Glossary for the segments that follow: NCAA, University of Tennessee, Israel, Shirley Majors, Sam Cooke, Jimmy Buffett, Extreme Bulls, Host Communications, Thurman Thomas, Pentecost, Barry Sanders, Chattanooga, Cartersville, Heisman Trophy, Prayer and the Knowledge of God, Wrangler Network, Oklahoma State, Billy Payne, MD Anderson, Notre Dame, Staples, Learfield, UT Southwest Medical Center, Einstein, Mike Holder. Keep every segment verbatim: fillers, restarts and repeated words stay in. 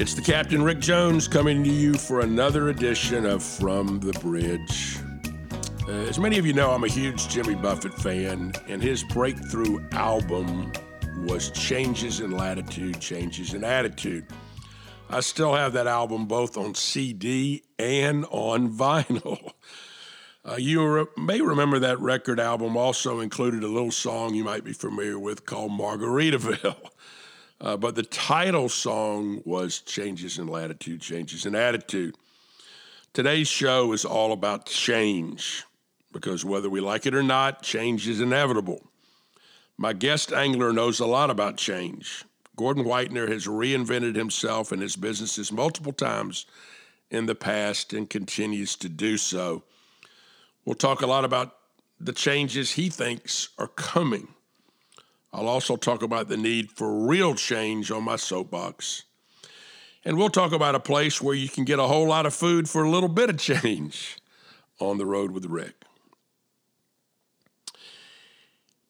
It's the Captain Rick Jones coming to you for another edition of From the Bridge. Uh, as many of you know, I'm a huge Jimmy Buffett fan, and his breakthrough album was Changes in Latitude, Changes in Attitude. I still have that album both on C D and on vinyl. Uh, you re- may remember that record album also included a little song you might be familiar with called Margaritaville. Uh, but the title song was Changes in Latitude, Changes in Attitude. Today's show is all about change, because whether we like it or not, change is inevitable. My guest angler knows a lot about change. Gordon Whitener has reinvented himself and his businesses multiple times in the past and continues to do so. We'll talk a lot about the changes he thinks are coming. I'll also talk about the need for real change on my soapbox. And we'll talk about a place where you can get a whole lot of food for a little bit of change on the road with Rick.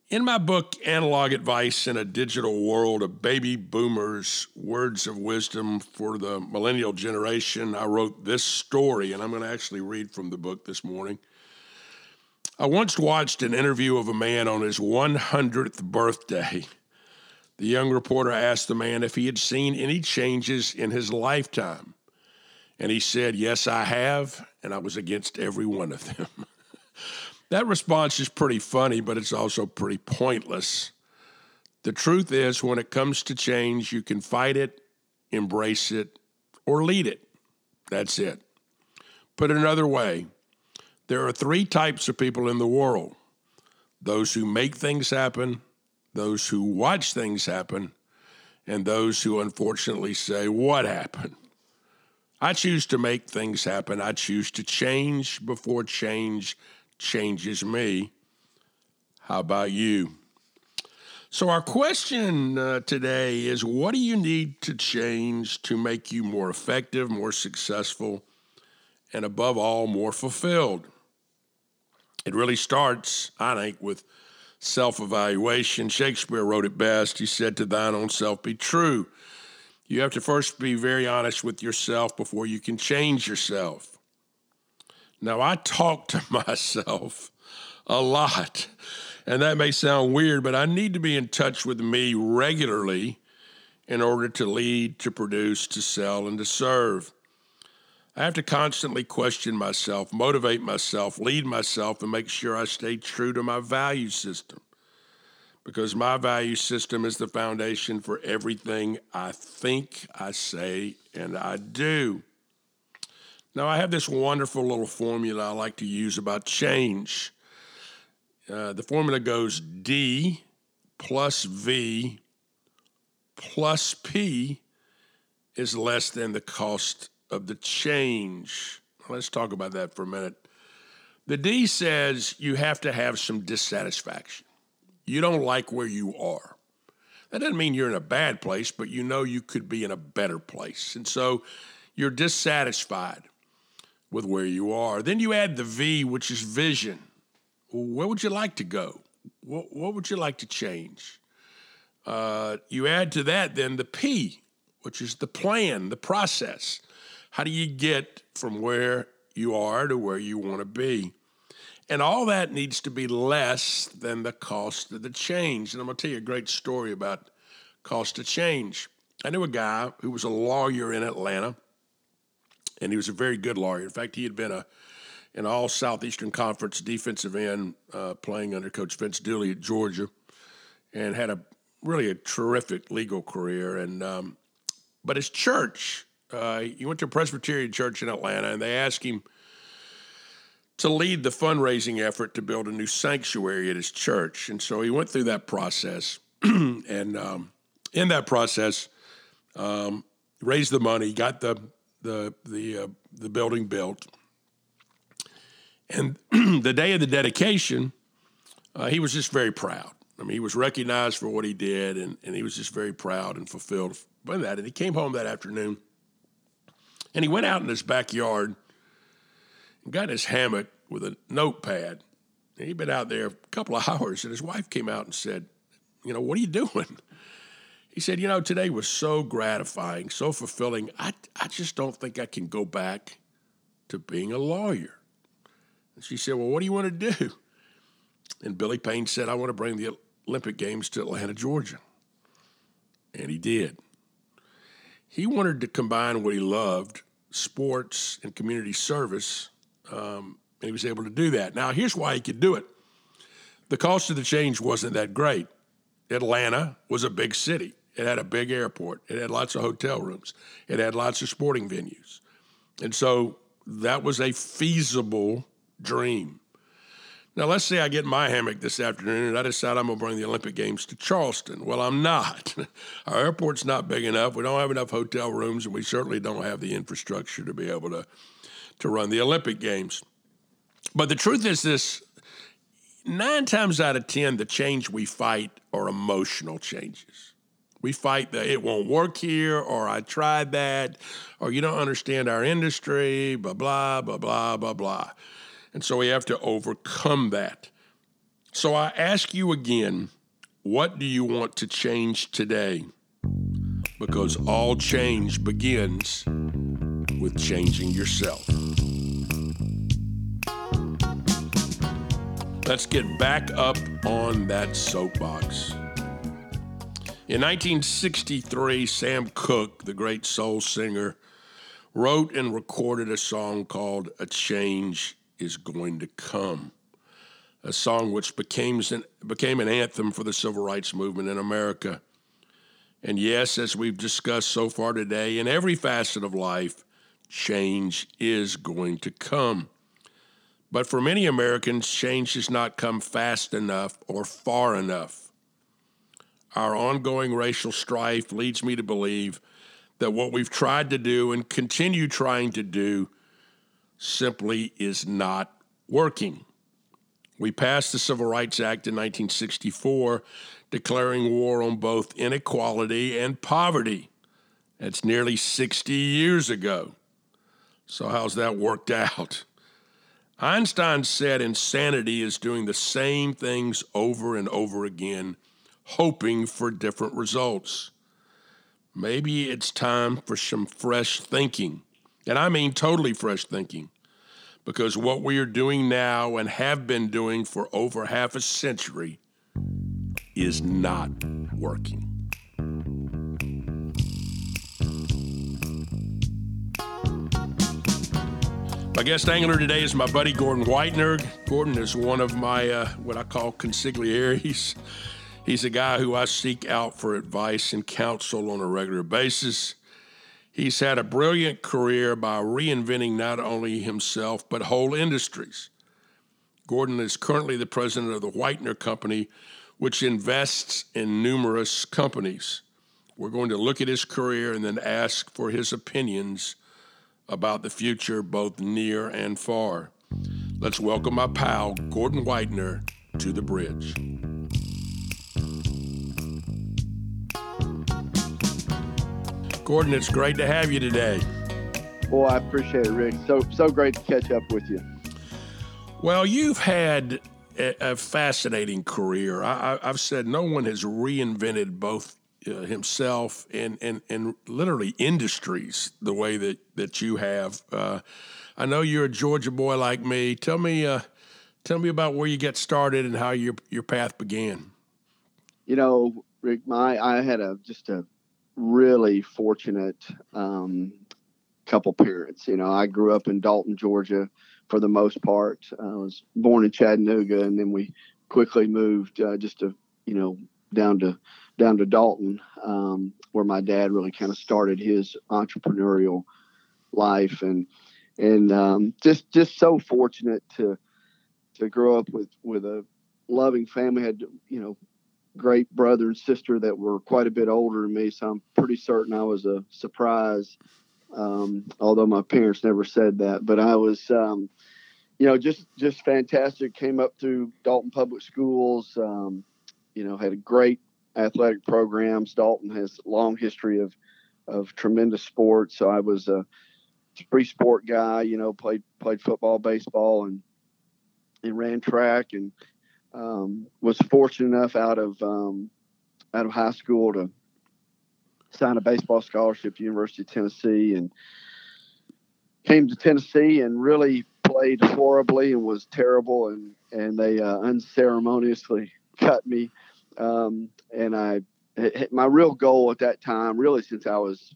In my book, Analog Advice in a Digital World of Baby Boomers, Words of Wisdom for the Millennial Generation, I wrote this story, and I'm going to actually read from the book this morning. I once watched an interview of a man on his one hundredth birthday. The young reporter asked the man if he had seen any changes in his lifetime. And he said, "Yes, I have, and I was against every one of them." That response is pretty funny, but it's also pretty pointless. The truth is, when it comes to change, you can fight it, embrace it, or lead it. That's it. Put it another way. There are three types of people in the world: those who make things happen, those who watch things happen, and those who unfortunately say, "What happened?" I choose to make things happen. I choose to change before change changes me. How about you? So our question uh, today is, what do you need to change to make you more effective, more successful, and above all, more fulfilled? It really starts, I think, with self-evaluation. Shakespeare wrote it best. He said, "To thine own self be true." You have to first be very honest with yourself before you can change yourself. Now, I talk to myself a lot, and that may sound weird, but I need to be in touch with me regularly in order to lead, to produce, to sell, and to serve. I have to constantly question myself, motivate myself, lead myself, and make sure I stay true to my value system, because my value system is the foundation for everything I think, I say, and I do. Now, I have this wonderful little formula I like to use about change. Uh, the formula goes D plus V plus P is less than the cost of the change. Let's talk about that for a minute. The D says you have to have some dissatisfaction. You don't like where you are. That doesn't mean you're in a bad place, but you know you could be in a better place. And so you're dissatisfied with where you are. Then you add the V, which is vision. Where would you like to go? What, what would you like to change? Uh, you add to that then the P, which is the plan, the process. How do you get from where you are to where you want to be? And all that needs to be less than the cost of the change. And I'm going to tell you a great story about cost of change. I knew a guy who was a lawyer in Atlanta, and he was a very good lawyer. In fact, he had been a an all-Southeastern Conference defensive end uh, playing under Coach Vince Dooley at Georgia, and had a really a terrific legal career. And um, but his church... Uh, he went to a Presbyterian church in Atlanta, and they asked him to lead the fundraising effort to build a new sanctuary at his church. And so he went through that process, and um, in that process, um, raised the money, got the the the uh, the building built. And the day of the dedication, uh, he was just very proud. I mean, he was recognized for what he did, and and he was just very proud and fulfilled by that. And he came home that afternoon. And he went out in his backyard and got in his hammock with a notepad. And he'd been out there a couple of hours, and his wife came out and said, "You know, what are you doing?" He said, you know, today was so gratifying, so fulfilling. I, I just don't think I can go back to being a lawyer. And she said, well, what do you want to do? And Billy Payne said, I want to bring the Olympic Games to Atlanta, Georgia. And he did. He wanted to combine what he loved, sports and community service, um, and he was able to do that. Now, here's why he could do it. The cost of the change wasn't that great. Atlanta was a big city. It had a big airport. It had lots of hotel rooms. It had lots of sporting venues. And so that was a feasible dream. Now, let's say I get in my hammock this afternoon and I decide I'm going to bring the Olympic Games to Charleston. Well, I'm not. Our airport's not big enough. We don't have enough hotel rooms, and we certainly don't have the infrastructure to be able to, to run the Olympic Games. But the truth is this. Nine times out of ten, the change we fight are emotional changes. We fight the it won't work here, or I tried that, or you don't understand our industry, blah, blah, blah, blah, blah, blah. And so we have to overcome that. So I ask you again, what do you want to change today? Because all change begins with changing yourself. Let's get back up on that soapbox. In nineteen sixty-three, Sam Cooke, the great soul singer, wrote and recorded a song called A Change is Going to Come, a song which became, became an anthem for the civil rights movement in America. And yes, as we've discussed so far today, in every facet of life, change is going to come. But for many Americans, change has not come fast enough or far enough. Our ongoing racial strife leads me to believe that what we've tried to do and continue trying to do simply is not working. We passed the Civil Rights Act in nineteen sixty-four, declaring war on both inequality and poverty. That's nearly sixty years ago. So how's that worked out? Einstein said insanity is doing the same things over and over again, hoping for different results. Maybe it's time for some fresh thinking, and I mean totally fresh thinking, because what we are doing now and have been doing for over half a century is not working. My guest angler today is my buddy Gordon Whitener. Gordon is one of my, uh, what I call consiglieres. He's a guy who I seek out for advice and counsel on a regular basis. He's had a brilliant career by reinventing not only himself, but whole industries. Gordon is currently the president of the Whitener Company, which invests in numerous companies. We're going to look at his career and then ask for his opinions about the future, both near and far. Let's welcome my pal, Gordon Whitener, to the bridge. Gordon, it's great to have you today. Boy, I appreciate it, Rick. So, so great to catch up with you. Well, you've had a, a fascinating career. I, I, I've said no one has reinvented both Uh, himself and, and and literally industries the way that, that you have. Uh, I know you're a Georgia boy like me. Tell me, uh, tell me about where you got started and how your your path began. You know, Rick, my I had a just a really fortunate um, couple parents. You know, I grew up in Dalton, Georgia, for the most part. I was born in Chattanooga, and then we quickly moved uh, just to you know down to. down to Dalton, um, where my dad really kind of started his entrepreneurial life, and and um, just just so fortunate to to grow up with with a loving family. I had you know great brother and sister that were quite a bit older than me, so I'm pretty certain I was a surprise. Um, although my parents never said that, but I was um, you know just just fantastic. Came up through Dalton Public Schools. Um, you know, had a great athletic programs. Dalton has a long history of of tremendous sports. So I was a free sport guy, you know, played played football, baseball, and and ran track, and um, was fortunate enough out of um, out of high school to signed a baseball scholarship to University of Tennessee and came to Tennessee and really played horribly and was terrible. And, and they uh, unceremoniously cut me. Um, and I, my real goal at that time, really since I was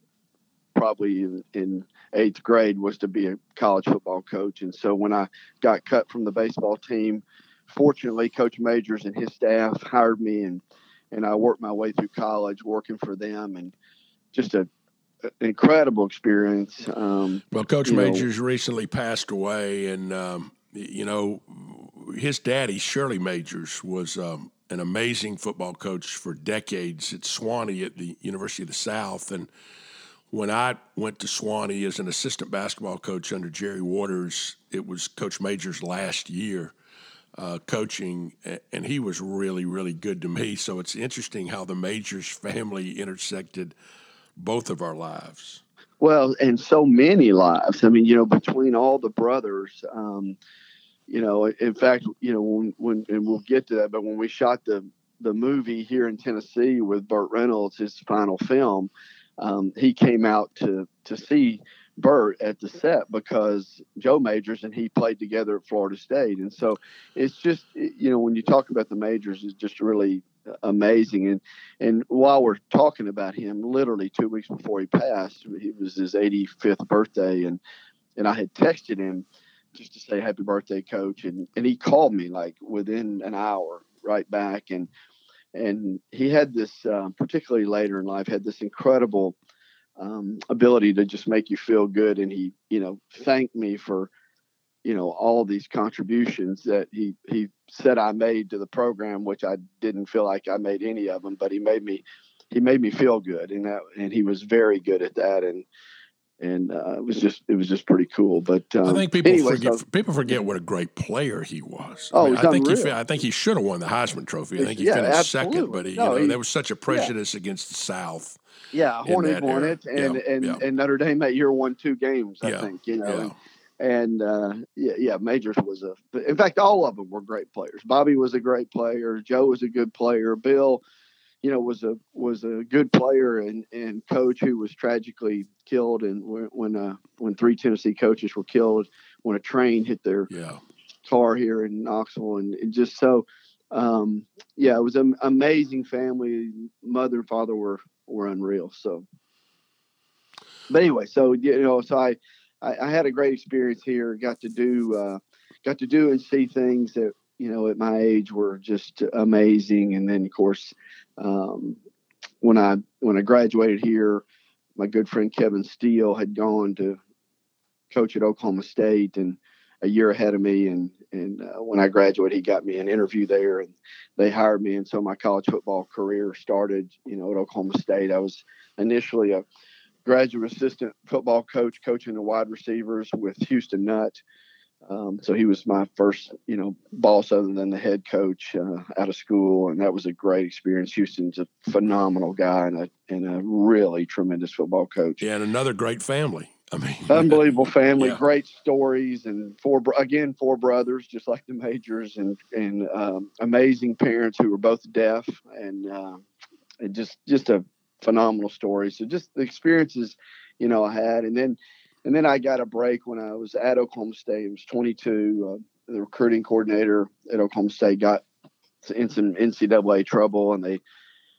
probably in, in eighth grade, was to be a college football coach. And so when I got cut from the baseball team, fortunately, Coach Majors and his staff hired me, and and I worked my way through college working for them, and just a, an incredible experience. Um, well, Coach Majors know, recently passed away, and, um, you know, his daddy, Shirley Majors, was um, an amazing football coach for decades at Sewanee at the University of the South. And when I went to Sewanee as an assistant basketball coach under Jerry Waters, it was Coach Majors' last year. Uh, coaching, and he was really, really good to me. So it's interesting how the Majors family intersected both of our lives. Well, and so many lives. I mean, you know, between all the brothers, um, you know, in fact, you know, when, when and we'll get to that, but when we shot the, the movie here in Tennessee with Burt Reynolds, his final film, um, he came out to, to see Bert at the set because Joe Majors and he played together at Florida State. And so it's just, you know, when you talk about the Majors, it's just really amazing. And, and while we're talking about him, literally two weeks before he passed, it was his eighty-fifth birthday. And, and I had texted him just to say, happy birthday, coach. And, and he called me like within an hour right back. And, and he had this, uh, particularly later in life, had this incredible Um, ability to just make you feel good. And he, you know, thanked me for, you know, all these contributions that he, he said I made to the program, which I didn't feel like I made any of them, but he made me, he made me feel good. And that, and he was very good at that. And, and uh, it was just, it was just pretty cool. But um, I think people anyway, forget, so, people forget what a great player he was. I, oh, mean, I think he, I think he should have won the Heisman Trophy. I think he yeah, finished absolutely. second, but he, no, you know, he, there was such a prejudice yeah. against the South. Yeah, Hornets won it, and, yeah, and, yeah. and Notre Dame that year won two games, I yeah, think, you know. Yeah. And, and uh, yeah, yeah, Majors was a – in fact, all of them were great players. Bobby was a great player. Joe was a good player. Bill, you know, was a was a good player and, and coach who was tragically killed and when uh, when three Tennessee coaches were killed when a train hit their yeah. car here in Knoxville. And, and just so, um, yeah, it was an amazing family. Mother and father were – were unreal. So, but anyway, so, you know, so I, I, I had a great experience here, got to do, uh, got to do and see things that, you know, at my age were just amazing. And then of course, um, when I, when I graduated here, my good friend, Kevin Steele, had gone to coach at Oklahoma State and a year ahead of me. And, and uh, when I graduated, he got me an interview there and they hired me. And so my college football career started, you know, at Oklahoma State. I was initially a graduate assistant football coach, coaching the wide receivers with Houston Nutt. Um, so he was my first, you know, boss other than the head coach uh, out of school. And that was a great experience. Houston's a phenomenal guy and a, and a really tremendous football coach. Yeah, and another great family. I mean, unbelievable family, yeah. great stories, and four again four brothers, just like the Majors, and and um, amazing parents who were both deaf, and uh, and just just a phenomenal story. So just the experiences, you know, I had, and then and then I got a break when I was at Oklahoma State. I was twenty-two. Uh, the recruiting coordinator at Oklahoma State got in some N C double A trouble, and they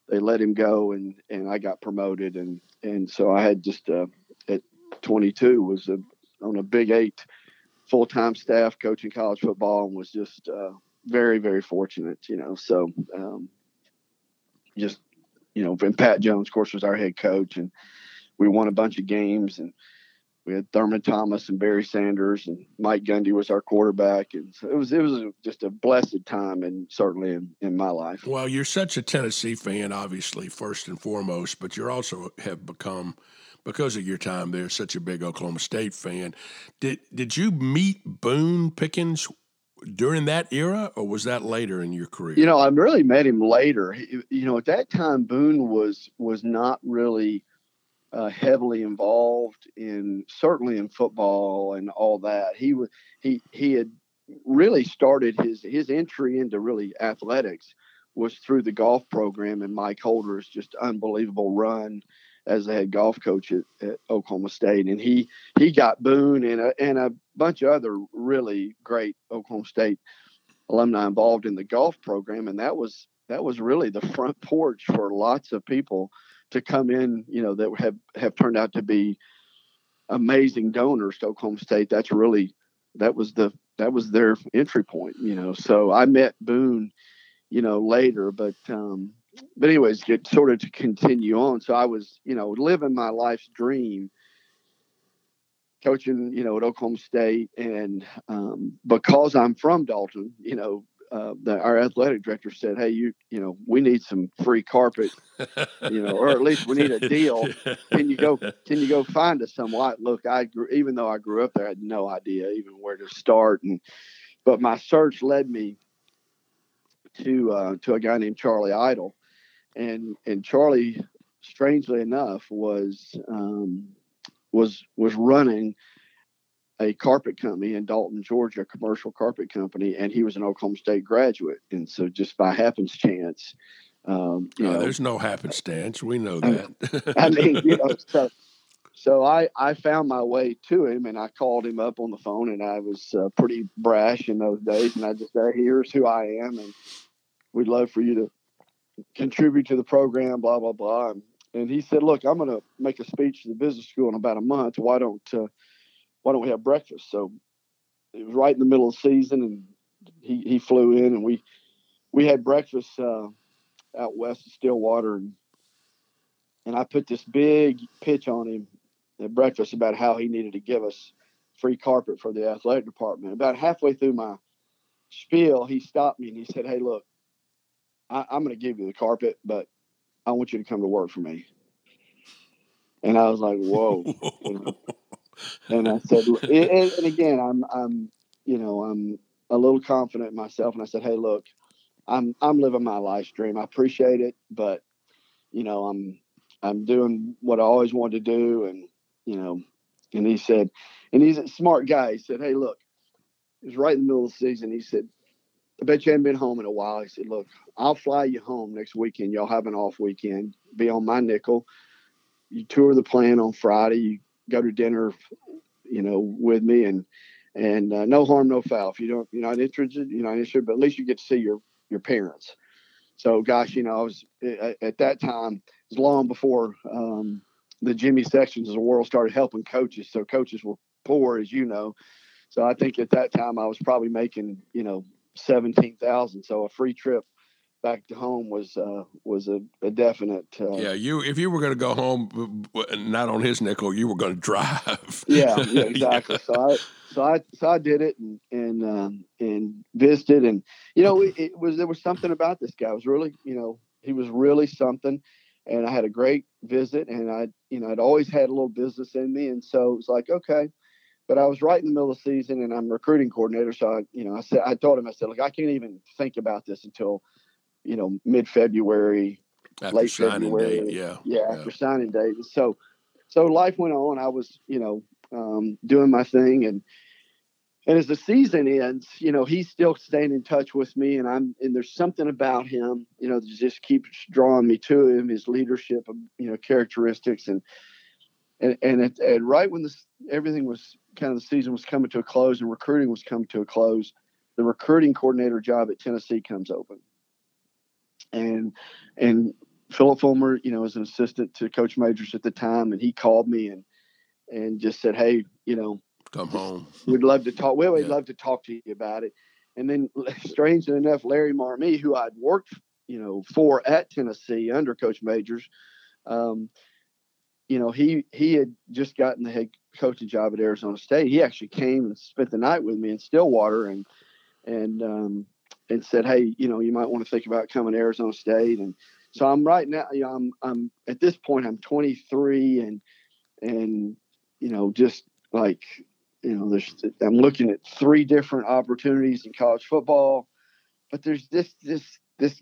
they let him go, and and I got promoted, and and so I had just a. Uh, twenty-two was a, on a Big Eight full-time staff coaching college football and was just uh, very, very fortunate, you know. So um, just, you know, and Pat Jones, of course, was our head coach, and we won a bunch of games, and we had Thurman Thomas and Barry Sanders, and Mike Gundy was our quarterback. And so it was it was just a blessed time, and certainly in, in my life. Well, you're such a Tennessee fan, obviously, first and foremost, but you also have become – because of your time there, such a big Oklahoma State fan. Did did you meet Boone Pickens during that era, or was that later in your career? You know, I really met him later. He, you know, at that time, Boone was was not really uh, heavily involved in, certainly in football and all that. He was he he had really started his his entry into really athletics was through the golf program and Mike Holder's just unbelievable run as the head golf coach at, at Oklahoma State. And he, he got Boone and a, and a bunch of other really great Oklahoma State alumni involved in the golf program. And that was, that was really the front porch for lots of people to come in, you know, that have, have turned out to be amazing donors to Oklahoma State. That's really, that was the, that was their entry point, you know? So I met Boone, you know, later, but, um, but anyways, get sort of to continue on. So I was, you know, living my life's dream, coaching, you know, at Oklahoma State. And um, because I'm from Dalton, you know, uh, the, our athletic director said, hey, you, you know, we need some free carpet, you know, or at least we need a deal. Can you go, can you go find us some lot? Look, I grew, even though I grew up there, I had no idea even where to start. And, but my search led me to, uh, to a guy named Charlie Idol. And, and Charlie, strangely enough, was, um, was, was running a carpet company in Dalton, Georgia, a commercial carpet company. And he was an Oklahoma State graduate. And so just by happenstance, um, you oh, know, there's no happenstance. We know that. I mean, you know, so, so I, I found my way to him, and I called him up on the phone, and I was uh, pretty brash in those days. And I just said, here's who I am. And we'd love for you to contribute to the program, blah, blah, blah. And, and he said, look, I'm going to make a speech to the business school in about a month. Why don't, uh, why don't we have breakfast? So it was right in the middle of the season, and he, he flew in, and we, we had breakfast, uh, out west of Stillwater. And, and I put this big pitch on him at breakfast about how he needed to give us free carpet for the athletic department. About halfway through my spiel, he stopped me and he said, hey, look, I, I'm going to give you the carpet, but I want you to come to work for me. And I was like, whoa. You know? And I said, and, and again, I'm, I'm, you know, I'm a little confident in myself. And I said, hey, look, I'm, I'm living my life's dream. I appreciate it, but you know, I'm, I'm doing what I always wanted to do. And, you know, and he said, and he's a smart guy. He said, hey, look, it was right in the middle of the season. He said, I bet you haven't been home in a while. He said, look, I'll fly you home next weekend. Y'all have an off weekend. Be on my nickel. You tour the plant on Friday. You go to dinner, you know, with me. And, and uh, no harm, no foul. If you don't, you're not interested, you're not interested, but at least you get to see your, your parents. So, gosh, you know, I was at that time, it was long before um, the Jimmy Sextons of the world started helping coaches. So coaches were poor, as you know. So I think at that time I was probably making, you know, seventeen thousand. So a free trip back to home was, uh, was a, a definite, uh, yeah. You, if you were going to go home, not on his nickel, you were going to drive. yeah, yeah, exactly. Yeah. So I, so I, so I did it and, and, um, and visited, and, you know, it, it was, there was something about this guy. It was really, you know, he was really something, and I had a great visit, and I, you know, I'd always had a little business in me. And so it was like, okay. But I was right in the middle of the season, and I'm recruiting coordinator. So I, you know, I said, I told him, I said, look, I can't even think about this until, you know, mid February, late February, date, yeah, yeah, yeah, after signing day. So, so life went on. I was, you know, um, doing my thing, and and as the season ends, you know, he's still staying in touch with me, and I'm, and there's something about him, you know, that just keeps drawing me to him, his leadership, you know, characteristics, and and and, it, and right when this everything was. Kind of the season was coming to a close and recruiting was coming to a close, the recruiting coordinator job at Tennessee comes open. And, and Philip Fulmer, you know, was an assistant to Coach Majors at the time. And he called me and, and just said, hey, you know, come home. We'd love to talk. Well, we'd yeah. love to talk to you about it. And then strangely enough, Larry Marmee, who I'd worked, you know, for at Tennessee under Coach Majors, um, you know, he, he had just gotten the head coaching job at Arizona State. He actually came and spent the night with me in Stillwater and, and, um, and said, hey, you know, you might want to think about coming to Arizona State. And so I'm right now, you know, I'm, I'm at this point, I'm twenty-three and, and, you know, just like, you know, there's, I'm looking at three different opportunities in college football, but there's this, this, this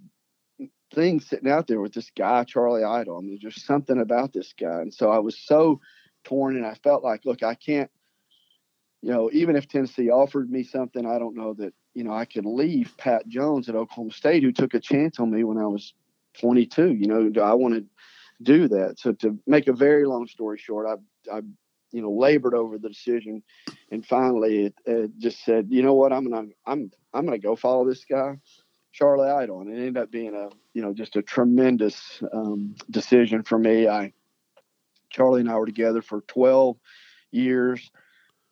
thing sitting out there with this guy, Charlie Idol. I mean, there's just something about this guy. And so I was so torn, and I felt like, look, I can't, you know, even if Tennessee offered me something, I don't know that, you know, I could leave Pat Jones at Oklahoma State, who took a chance on me when I was twenty-two. You know, do I want to do that. So to make a very long story short, I, I, you know, labored over the decision, and finally it, it just said, you know what, I'm gonna, I'm, I'm gonna go follow this guy, Charlie Idol, and it ended up being a, you know, just a tremendous um, decision for me. I, Charlie and I were together for twelve years,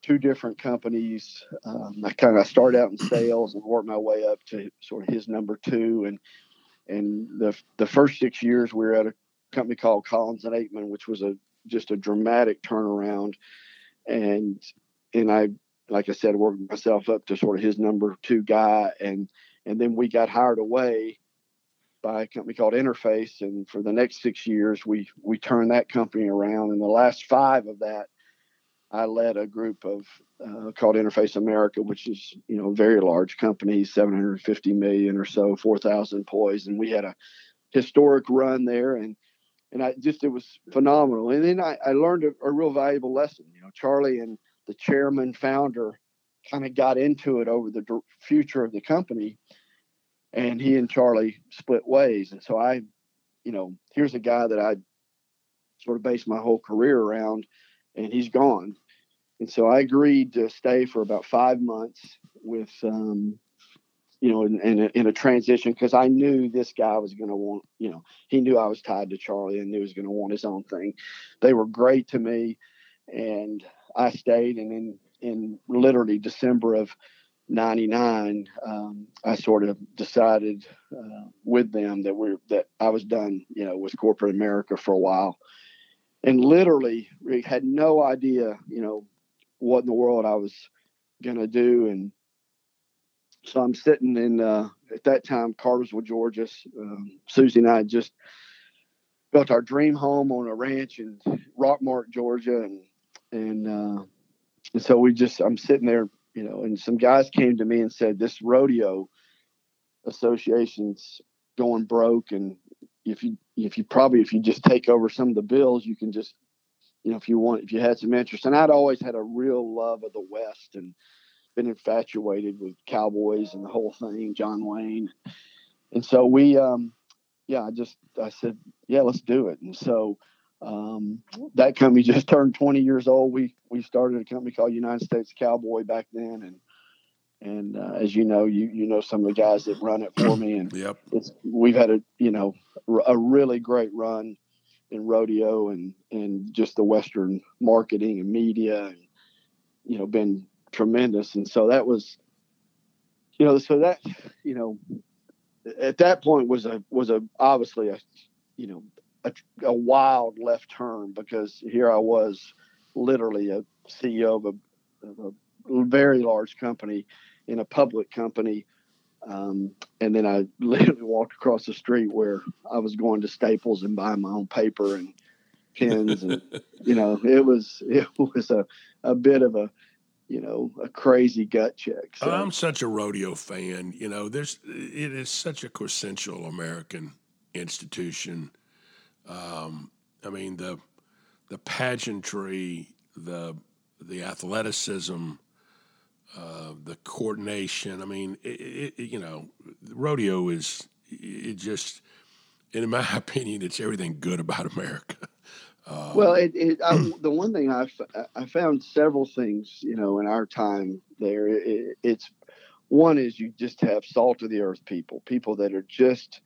two different companies. Um, I kind of started out in sales and worked my way up to sort of his number two, and and the the first six years we were at a company called Collins and Aikman, which was a just a dramatic turnaround, and and I, like I said, worked myself up to sort of his number two guy, and and then we got hired away by a company called Interface, and for the next six years we we turned that company around. And the last five of that, I led a group of uh, called Interface America, which is, you know, a very large company, seven hundred fifty million or so, four thousand employees, and we had a historic run there, and and I just, it was phenomenal. And then I, I learned a, a real valuable lesson. You know, Charlie and the chairman founder kind of got into it over the d- future of the company, and he and Charlie split ways. And so I, you know, here's a guy that I sort of based my whole career around, and he's gone. And so I agreed to stay for about five months with, um, you know, in, in, a, in a transition, because I knew this guy was going to want, you know, he knew I was tied to Charlie and knew he was going to want his own thing. They were great to me, and I stayed. And in, in literally December of ninety-nine, um, I sort of decided uh, with them that we're, that I was done, you know, with corporate America for a while, and literally had no idea, you know, what in the world I was going to do. And so I'm sitting in, uh, at that time, Cartersville, Georgia. Um, Susie and I just built our dream home on a ranch in Rockmart, Georgia. And, and, uh, and so we just, I'm sitting there, you know, and some guys came to me and said, this rodeo association's going broke. And if you, if you probably, if you just take over some of the bills, you can just, you know, if you want, if you had some interest. And I'd always had a real love of the West and been infatuated with cowboys and the whole thing, John Wayne. And so we, um, yeah, I just, I said, yeah, let's do it. And so um, that company just turned twenty years old. We, we started a company called United States Cowboy back then. And, and uh, as you know, you, you know, some of the guys that run it for me, and yep. it's, we've had a, you know, a really great run in rodeo and, and just the Western marketing and media, and, you know, been tremendous. And so that was, you know, so that, you know, at that point was a, was a, obviously a, you know, a, a wild left turn, because here I was literally a C E O of a, of a very large company in a public company. Um, and then I literally walked across the street where I was going to Staples and buying my own paper and pens. And, you know, it was, it was a, a bit of a, you know, a crazy gut check. So. I'm such a rodeo fan. You know, there's, it is such a quintessential American institution. Um, I mean, the, the pageantry, the, the athleticism, Uh, the coordination. I mean, it, it, you know, rodeo is, it just, in my opinion, it's everything good about America. Um, well, it, it, I, the one thing I've, I found several things, you know, in our time there, it, it's one is you just have salt of the earth people, people that are just,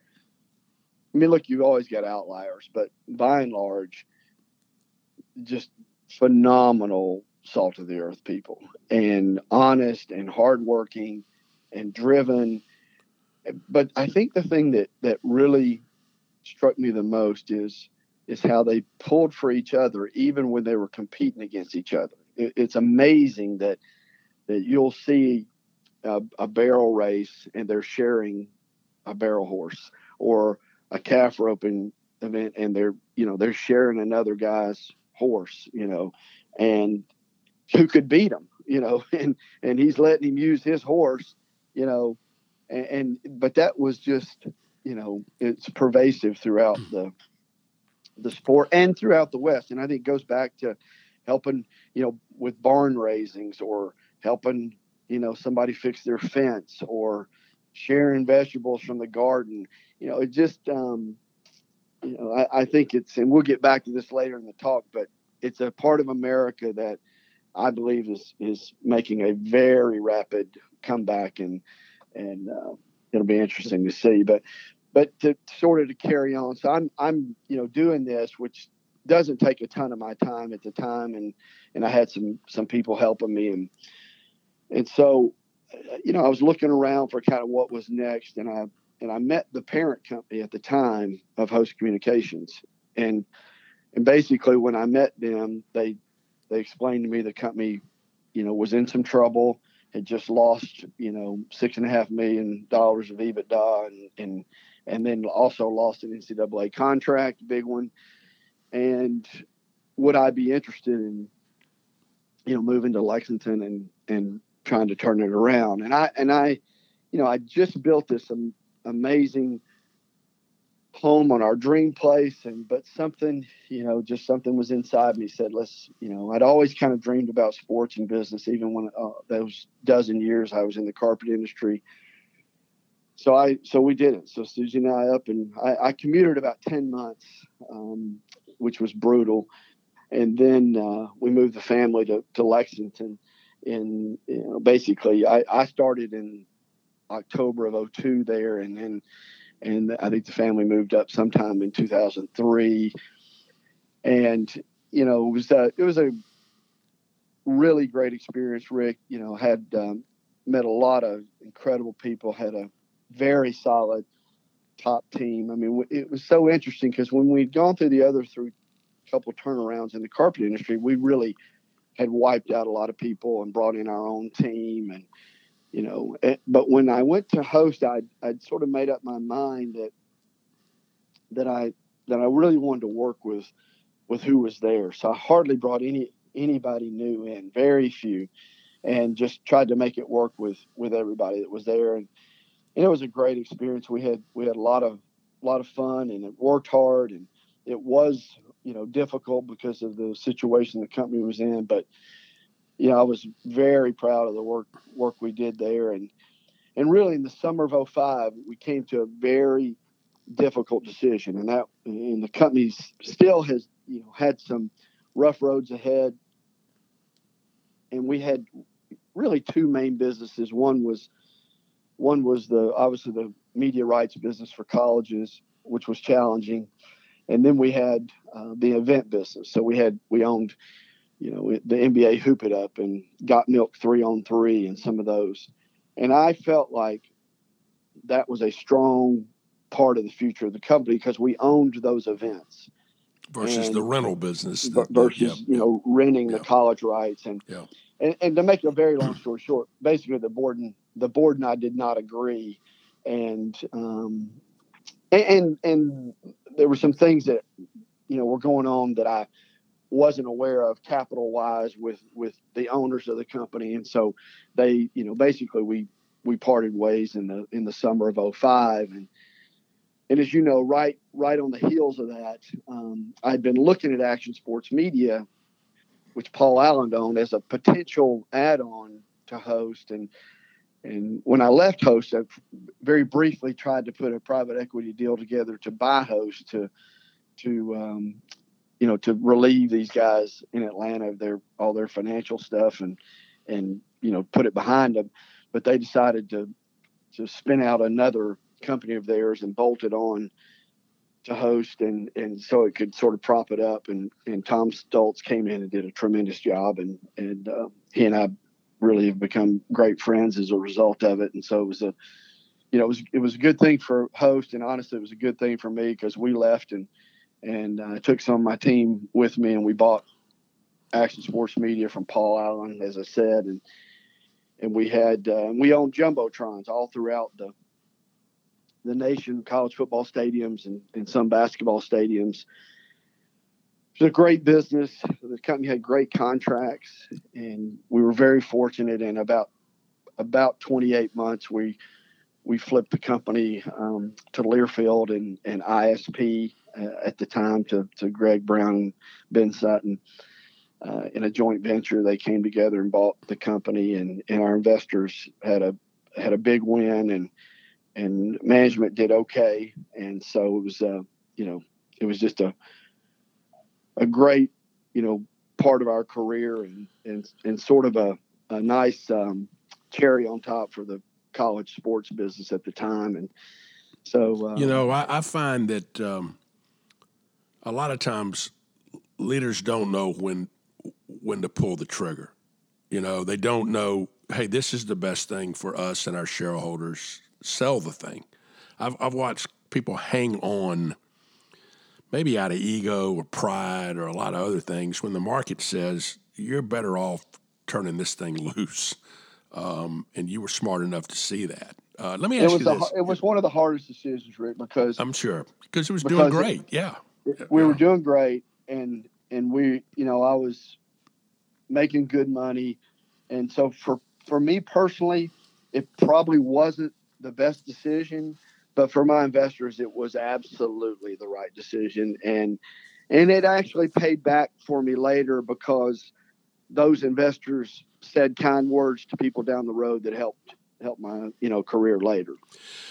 I mean, look, you've always got outliers, but by and large, just phenomenal salt of the earth people, and honest and hardworking and driven. But I think the thing that, that really struck me the most is, is how they pulled for each other, even when they were competing against each other. It, it's amazing that, that you'll see a, a barrel race and they're sharing a barrel horse, or a calf roping event, and they're, you know, they're sharing another guy's horse, you know, and who could beat him, you know, and, and he's letting him use his horse, you know, and, and, but that was just, you know, it's pervasive throughout the, the sport and throughout the West. And I think it goes back to helping, you know, with barn raisings, or helping, you know, somebody fix their fence, or sharing vegetables from the garden. You know, it just, um, you know, I, I think it's, and we'll get back to this later in the talk, but it's a part of America that I believe is, is making a very rapid comeback, and, and uh, it'll be interesting to see, but, but to sort of to carry on. So I'm, I'm, you know, doing this, which doesn't take a ton of my time at the time. And, and I had some, some people helping me. And, and so, you know, I was looking around for kind of what was next. And I, and I met the parent company at the time of Host Communications. And, and basically when I met them, they, they explained to me the company, you know, was in some trouble, had just lost, you know, six and a half million dollars of EBITDA, and, and, and then also lost an N C double A contract, big one. And would I be interested in, you know, moving to Lexington and, and trying to turn it around? And I, and I, you know, I just built this am- amazing home on our dream place. And, but something, you know, just something was inside me said, let's, you know, I'd always kind of dreamed about sports and business, even when uh, those dozen years I was in the carpet industry. So I, so we did it. So Susie and I up and I, I commuted about ten months, um, which was brutal. And then, uh, we moved the family to, to Lexington. And, you know, basically I, I started in October of oh two there. And then, and I think the family moved up sometime in two thousand three. And, you know, it was a, it was a really great experience, Rick. You know, had um, met a lot of incredible people, had a very solid top team. I mean, it was so interesting because when we'd gone through the other through a couple of turnarounds in the carpet industry, we really had wiped out a lot of people and brought in our own team. And, you know, but when I went to Host, I I'd sort of made up my mind that that I that I really wanted to work with with who was there. So I hardly brought any anybody new in, very few, and just tried to make it work with with everybody that was there. And, and it was a great experience. We had we had a lot of a lot of fun, and it worked hard, and it was, you know, difficult because of the situation the company was in, but. You know, I was very proud of the work work we did there. And and really in the summer of oh five, we came to a very difficult decision. And that and the company still has, you know, had some rough roads ahead. And we had really two main businesses. One was one was the obviously the media rights business for colleges, which was challenging. And then we had uh, the event business. So we had we owned you know, the N B A Hoop It Up and Got Milk three on three and some of those. And I felt like that was a strong part of the future of the company because we owned those events. Versus and the rental business. That, versus, yeah, you know, yeah. renting yeah. the college rights. And, yeah. and and to make a very long story short, basically the board and, the board and I did not agree. And, um, and, and, and there were some things that, you know, were going on that I – wasn't aware of capital wise with, with the owners of the company. And so they, you know, basically we, we parted ways in the, in the summer of oh five. And, and as you know, right, right on the heels of that, um, I'd been looking at Action Sports Media, which Paul Allen owned, as a potential add on to Host. And, and when I left Host, I very briefly tried to put a private equity deal together to buy Host to, to, um, you know, to relieve these guys in Atlanta of their, all their financial stuff and, and, you know, put it behind them. But they decided to, to spin out another company of theirs and bolt it on to Host. And, and so it could sort of prop it up. And, and Tom Stoltz came in and did a tremendous job. And, and, uh, he and I really have become great friends as a result of it. And so it was a, you know, it was, it was a good thing for Host. And honestly, it was a good thing for me because we left and, And I uh, took some of my team with me, and we bought Action Sports Media from Paul Allen, as I said, and and we had uh, we owned jumbotrons all throughout the the nation, college football stadiums and, and some basketball stadiums. It was a great business. The company had great contracts, and we were very fortunate. And about about twenty-eight months, we we flipped the company um, to Learfield and, and I S P. At the time to, to Greg Brown and Ben Sutton uh, in a joint venture. They came together and bought the company, and, and our investors had a had a big win, and and management did okay. And so it was uh, you know it was just a a great, you know, part of our career, and and, and sort of a a nice um, cherry on top for the college sports business at the time. And so, uh, you know, I, I find that um, a lot of times leaders don't know when when to pull the trigger. You know, they don't know, hey, this is the best thing for us and our shareholders. Sell the thing. I've I've watched people hang on, maybe out of ego or pride or a lot of other things, when the market says you're better off turning this thing loose. Um, and you were smart enough to see that. Uh, let me ask you this. It was one of the hardest decisions, Rick, because I'm sure because it was doing great. It, yeah. It, we yeah. were doing great. And, and we, you know, I was making good money. And so for, for me personally, it probably wasn't the best decision, but for my investors, it was absolutely the right decision. And, and it actually paid back for me later, because those investors said kind words to people down the road that helped help my, you know, career later.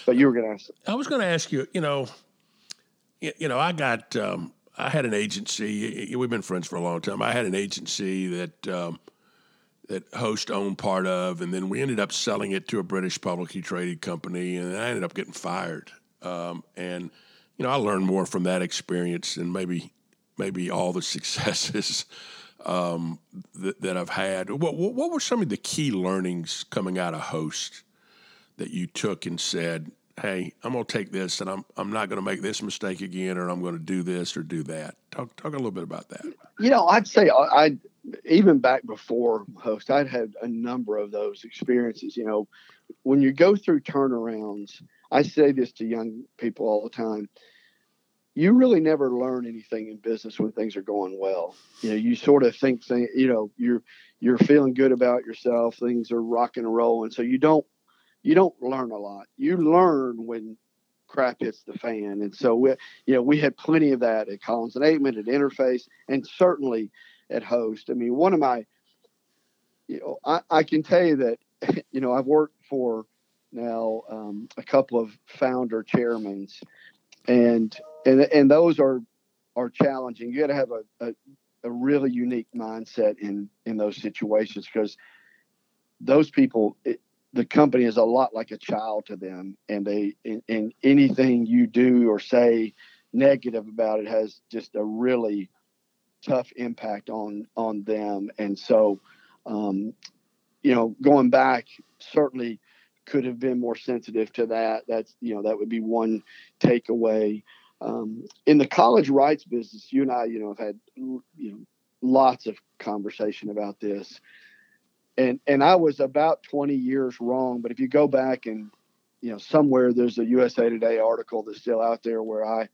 But you were going to ask. I was going to ask you, you know, you, you know, I got, um, I had an agency. We've been friends for a long time. I had an agency that, um, that Host owned part of, and then we ended up selling it to a British publicly traded company, and I ended up getting fired. Um, and, you know, I learned more from that experience than maybe, maybe all the successes um, th- that I've had. What, what were some of the key learnings coming out of Host that you took and said, hey, I'm going to take this, and I'm I'm not going to make this mistake again, or I'm going to do this or do that? Talk, talk a little bit about that. You know, I'd say I, I even back before Host, I'd had a number of those experiences. You know, when you go through turnarounds, I say this to young people all the time, you really never learn anything in business when things are going well. You know, you sort of think, thing, you know, you're you're feeling good about yourself, things are rocking and rolling, so you don't you don't learn a lot. You learn when crap hits the fan. And so we, you know, we had plenty of that at Collins and Aikman, at Interface, and certainly at Host. I mean, one of my, you know, I, I can tell you that, you know, I've worked for now um, a couple of founder chairmen, and and and those are are challenging. You got to have a, a a really unique mindset in in those situations, because those people, it, the company is a lot like a child to them, and they and, and anything you do or say negative about it has just a really tough impact on on them. And so um you know, going back, certainly could have been more sensitive to that. That's, you know, that would be one takeaway. Um in the college rights business, you and I, you know, have had, you know, lots of conversation about this, and and I was about twenty years wrong. But if you go back, and you know, somewhere there's a U S A Today article that's still out there where I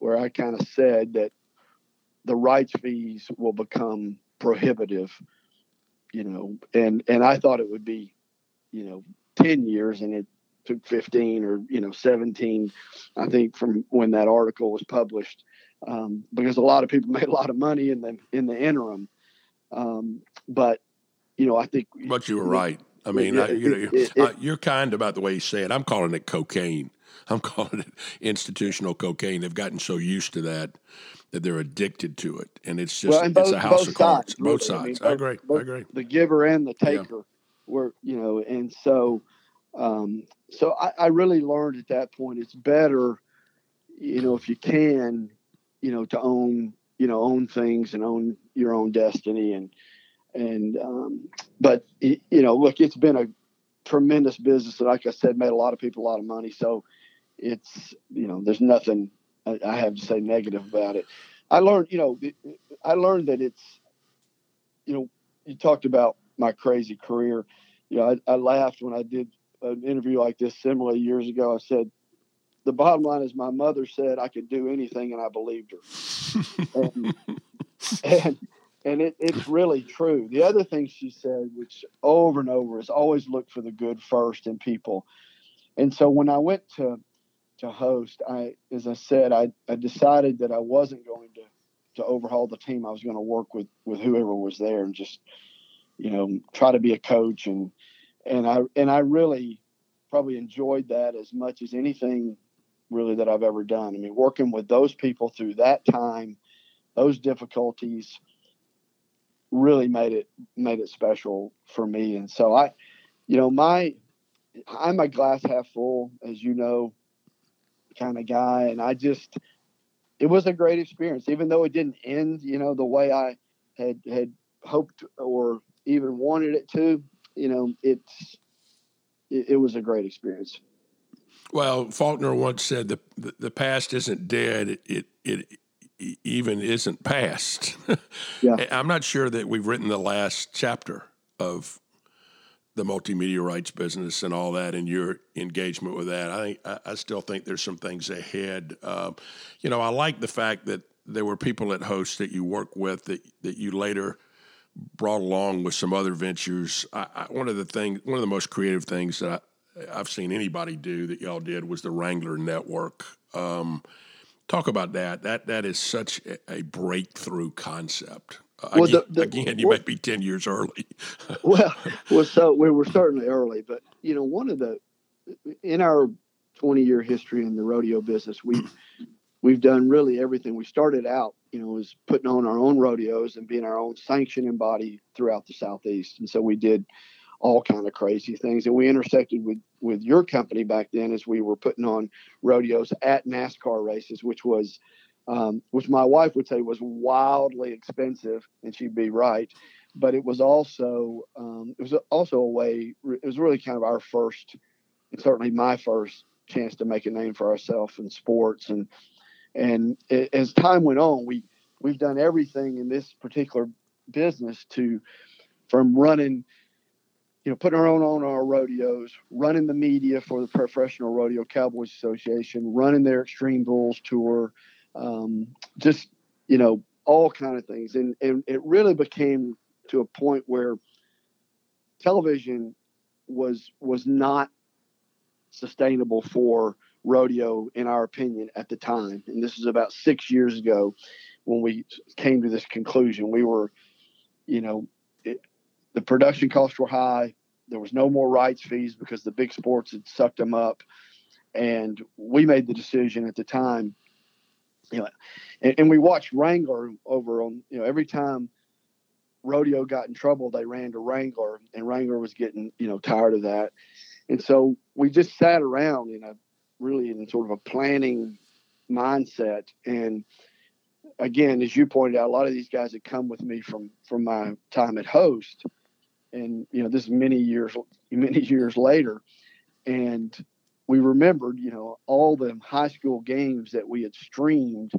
where I kind of said that the rights fees will become prohibitive, you know, and, and I thought it would be, you know, ten years, and it took fifteen or, you know, seventeen, I think, from when that article was published, um, because a lot of people made a lot of money in the, in the interim. Um, but, you know, I think. But you were right. I mean, it, I, you know, it, it, I, you're kind about the way you say it. I'm calling it cocaine. I'm calling it institutional cocaine. They've gotten so used to that that they're addicted to it, and it's just, well, and both, it's a house of cards. Both sides. I, mean, I agree. Both, I agree. The giver and the taker, yeah, were, you know, and so, um, so I, I really learned at that point, it's better, you know, if you can, you know, to own, you know, own things and own your own destiny. And, and, um, but you know, look, it's been a tremendous business that, like I said, made a lot of people a lot of money. So it's, you know, there's nothing I, I have to say negative about it. I learned, you know, I learned that it's, you know, you talked about my crazy career. You know, I, I laughed when I did an interview like this similarly years ago. I said, the bottom line is my mother said I could do anything, and I believed her. and and, and it, it's really true. The other thing she said, which over and over, is always look for the good first in people. And so when I went to to Host, I, as I said, I, I decided that I wasn't going to, to overhaul the team. I was going to work with, with whoever was there, and just, you know, try to be a coach. And, and I, and I really probably enjoyed that as much as anything really that I've ever done. I mean, working with those people through that time, those difficulties really made it, made it special for me. And so I, you know, my, I'm a glass half full, as you know, kind of guy. And I just, it was a great experience, even though it didn't end, you know, the way I had, had hoped or even wanted it to, you know, it's, it, it was a great experience. Well, Faulkner once said the, the, the past isn't dead. It, it, it even isn't past. Yeah. I'm not sure that we've written the last chapter of the multimedia rights business and all that, and your engagement with that. I think, I, I still think there's some things ahead. Um, you know, I like the fact that there were people at Host that you worked with that, that you later brought along with some other ventures. I, I, one of the things, one of the most creative things that I, I've seen anybody do that y'all did was the Wrangler Network. Um, Talk about that. That that is such a breakthrough concept. Uh, well, again, the, the, again, you well, might be ten years early. well, well, so we were certainly early, but you know, one of the in our twenty-year history in the rodeo business, we we've, we've done really everything. We started out, you know, was putting on our own rodeos and being our own sanctioning body throughout the Southeast, and so we did all kind of crazy things. And we intersected with, with your company back then as we were putting on rodeos at NASCAR races, which was, um, which my wife would say was wildly expensive, and she'd be right. But it was also, um, it was also a way, it was really kind of our first, and certainly my first chance to make a name for ourselves in sports. And, and it, as time went on, we, we've done everything in this particular business to, from running, you know, putting our own on our rodeos, running the media for the Professional Rodeo Cowboys Association, running their Extreme Bulls tour, um, just, you know, all kind of things. And, and it really became to a point where television was was not sustainable for rodeo, in our opinion, at the time. And this is about six years ago when we came to this conclusion. We were, you know, it, the production costs were high. There was no more rights fees because the big sports had sucked them up. And we made the decision at the time, you know, and, and we watched Wrangler over on, you know, every time rodeo got in trouble, they ran to Wrangler, and Wrangler was getting, you know, tired of that. And so we just sat around in a really in sort of a planning mindset. And again, as you pointed out, a lot of these guys had come with me from, from my time at Host. And, you know, this is many years, many years later. And we remembered, you know, all the high school games that we had streamed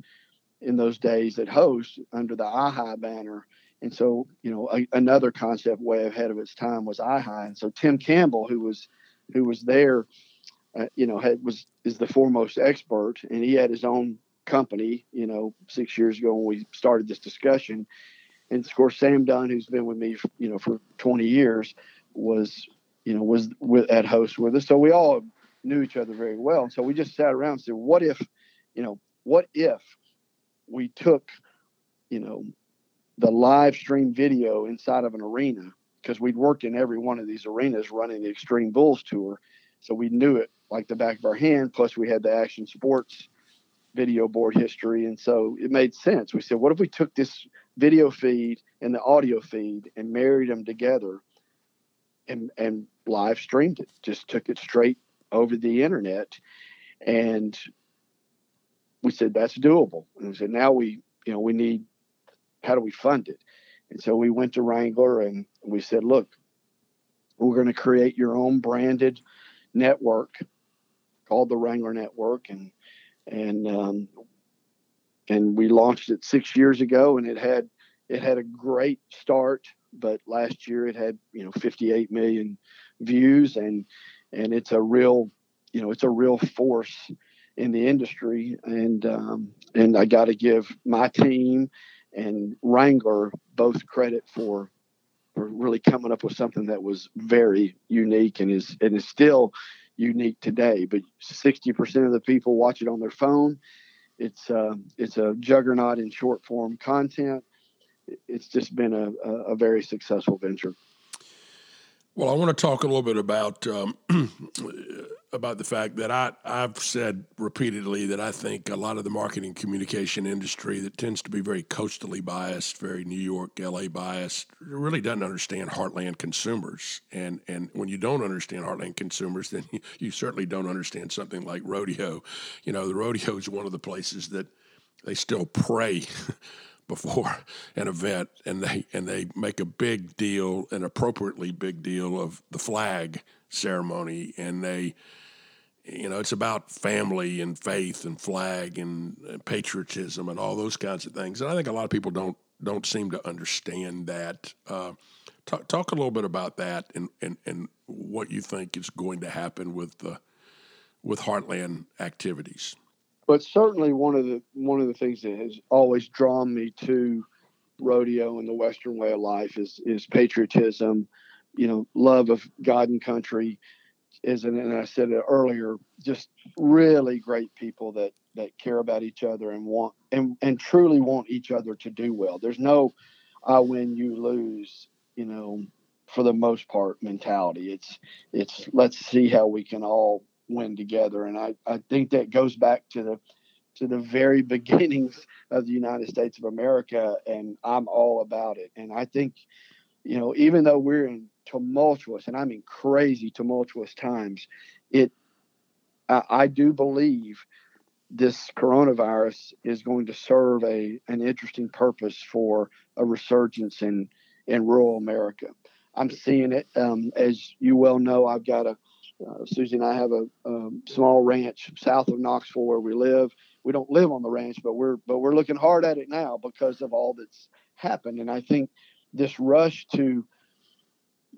in those days at Host under the I H I banner. And so, you know, a, another concept way ahead of its time was I H I. And so Tim Campbell, who was, who was there, uh, you know, had, was, is the foremost expert, and he had his own company, you know, six years ago when we started this discussion. And of course, Sam Dunn, who's been with me, you know, for twenty years, was, you know, was with, at Host with us. So we all knew each other very well. And so we just sat around and said, what if, you know, what if we took, you know, the live stream video inside of an arena? Because we'd worked in every one of these arenas running the Extreme Bulls tour. So we knew it like the back of our hand. Plus we had the Action Sports video board history, and so it made sense. We said, what if we took this video feed and the audio feed and married them together and and live streamed it, just took it straight over the internet? And we said, that's doable. And we said, now we, you know, we need, how do we fund it? And so we went to Wrangler and we said, look, we're going to create your own branded network called the Wrangler Network. And And, um, and we launched it six years ago, and it had, it had a great start, but last year it had, you know, fifty-eight million views, and, and it's a real, you know, it's a real force in the industry. And, um, and I got to give my team and Wrangler both credit for, for really coming up with something that was very unique and is, and is still unique today. But sixty percent of the people watch it on their phone. It's uh, it's a juggernaut in short form content. It's just been a, a very successful venture. Well, I want to talk a little bit about um, about the fact that I, I've said repeatedly that I think a lot of the marketing communication industry that tends to be very coastally biased, very New York, L A biased, really doesn't understand heartland consumers. And and when you don't understand heartland consumers, then you, you certainly don't understand something like rodeo. You know, the rodeo is one of the places that they still pray before an event, and they and they make a big deal, an appropriately big deal, of the flag ceremony, and they, you know, it's about family and faith and flag and, and patriotism and all those kinds of things. And I think a lot of people don't don't seem to understand that. Uh, talk talk a little bit about that, and, and, and what you think is going to happen with the with Heartland activities. But certainly one of the one of the things that has always drawn me to rodeo and the Western way of life is is patriotism, you know, love of God and country, isn't and I said it earlier, just really great people that, that care about each other and want and, and truly want each other to do well. There's no I win, you lose, you know, for the most part mentality. It's it's let's see how we can all win together. And I, I think that goes back to the to the very beginnings of the United States of America, and I'm all about it. And I think, you know, even though we're in tumultuous, and I mean crazy tumultuous times, it I, I do believe this coronavirus is going to serve a an interesting purpose for a resurgence in, in rural America. I'm seeing it. Um, as you well know, I've got a Uh, Susie and I have a um, small ranch south of Knoxville where we live. We don't live on the ranch, but we're but we're looking hard at it now because of all that's happened. And I think this rush to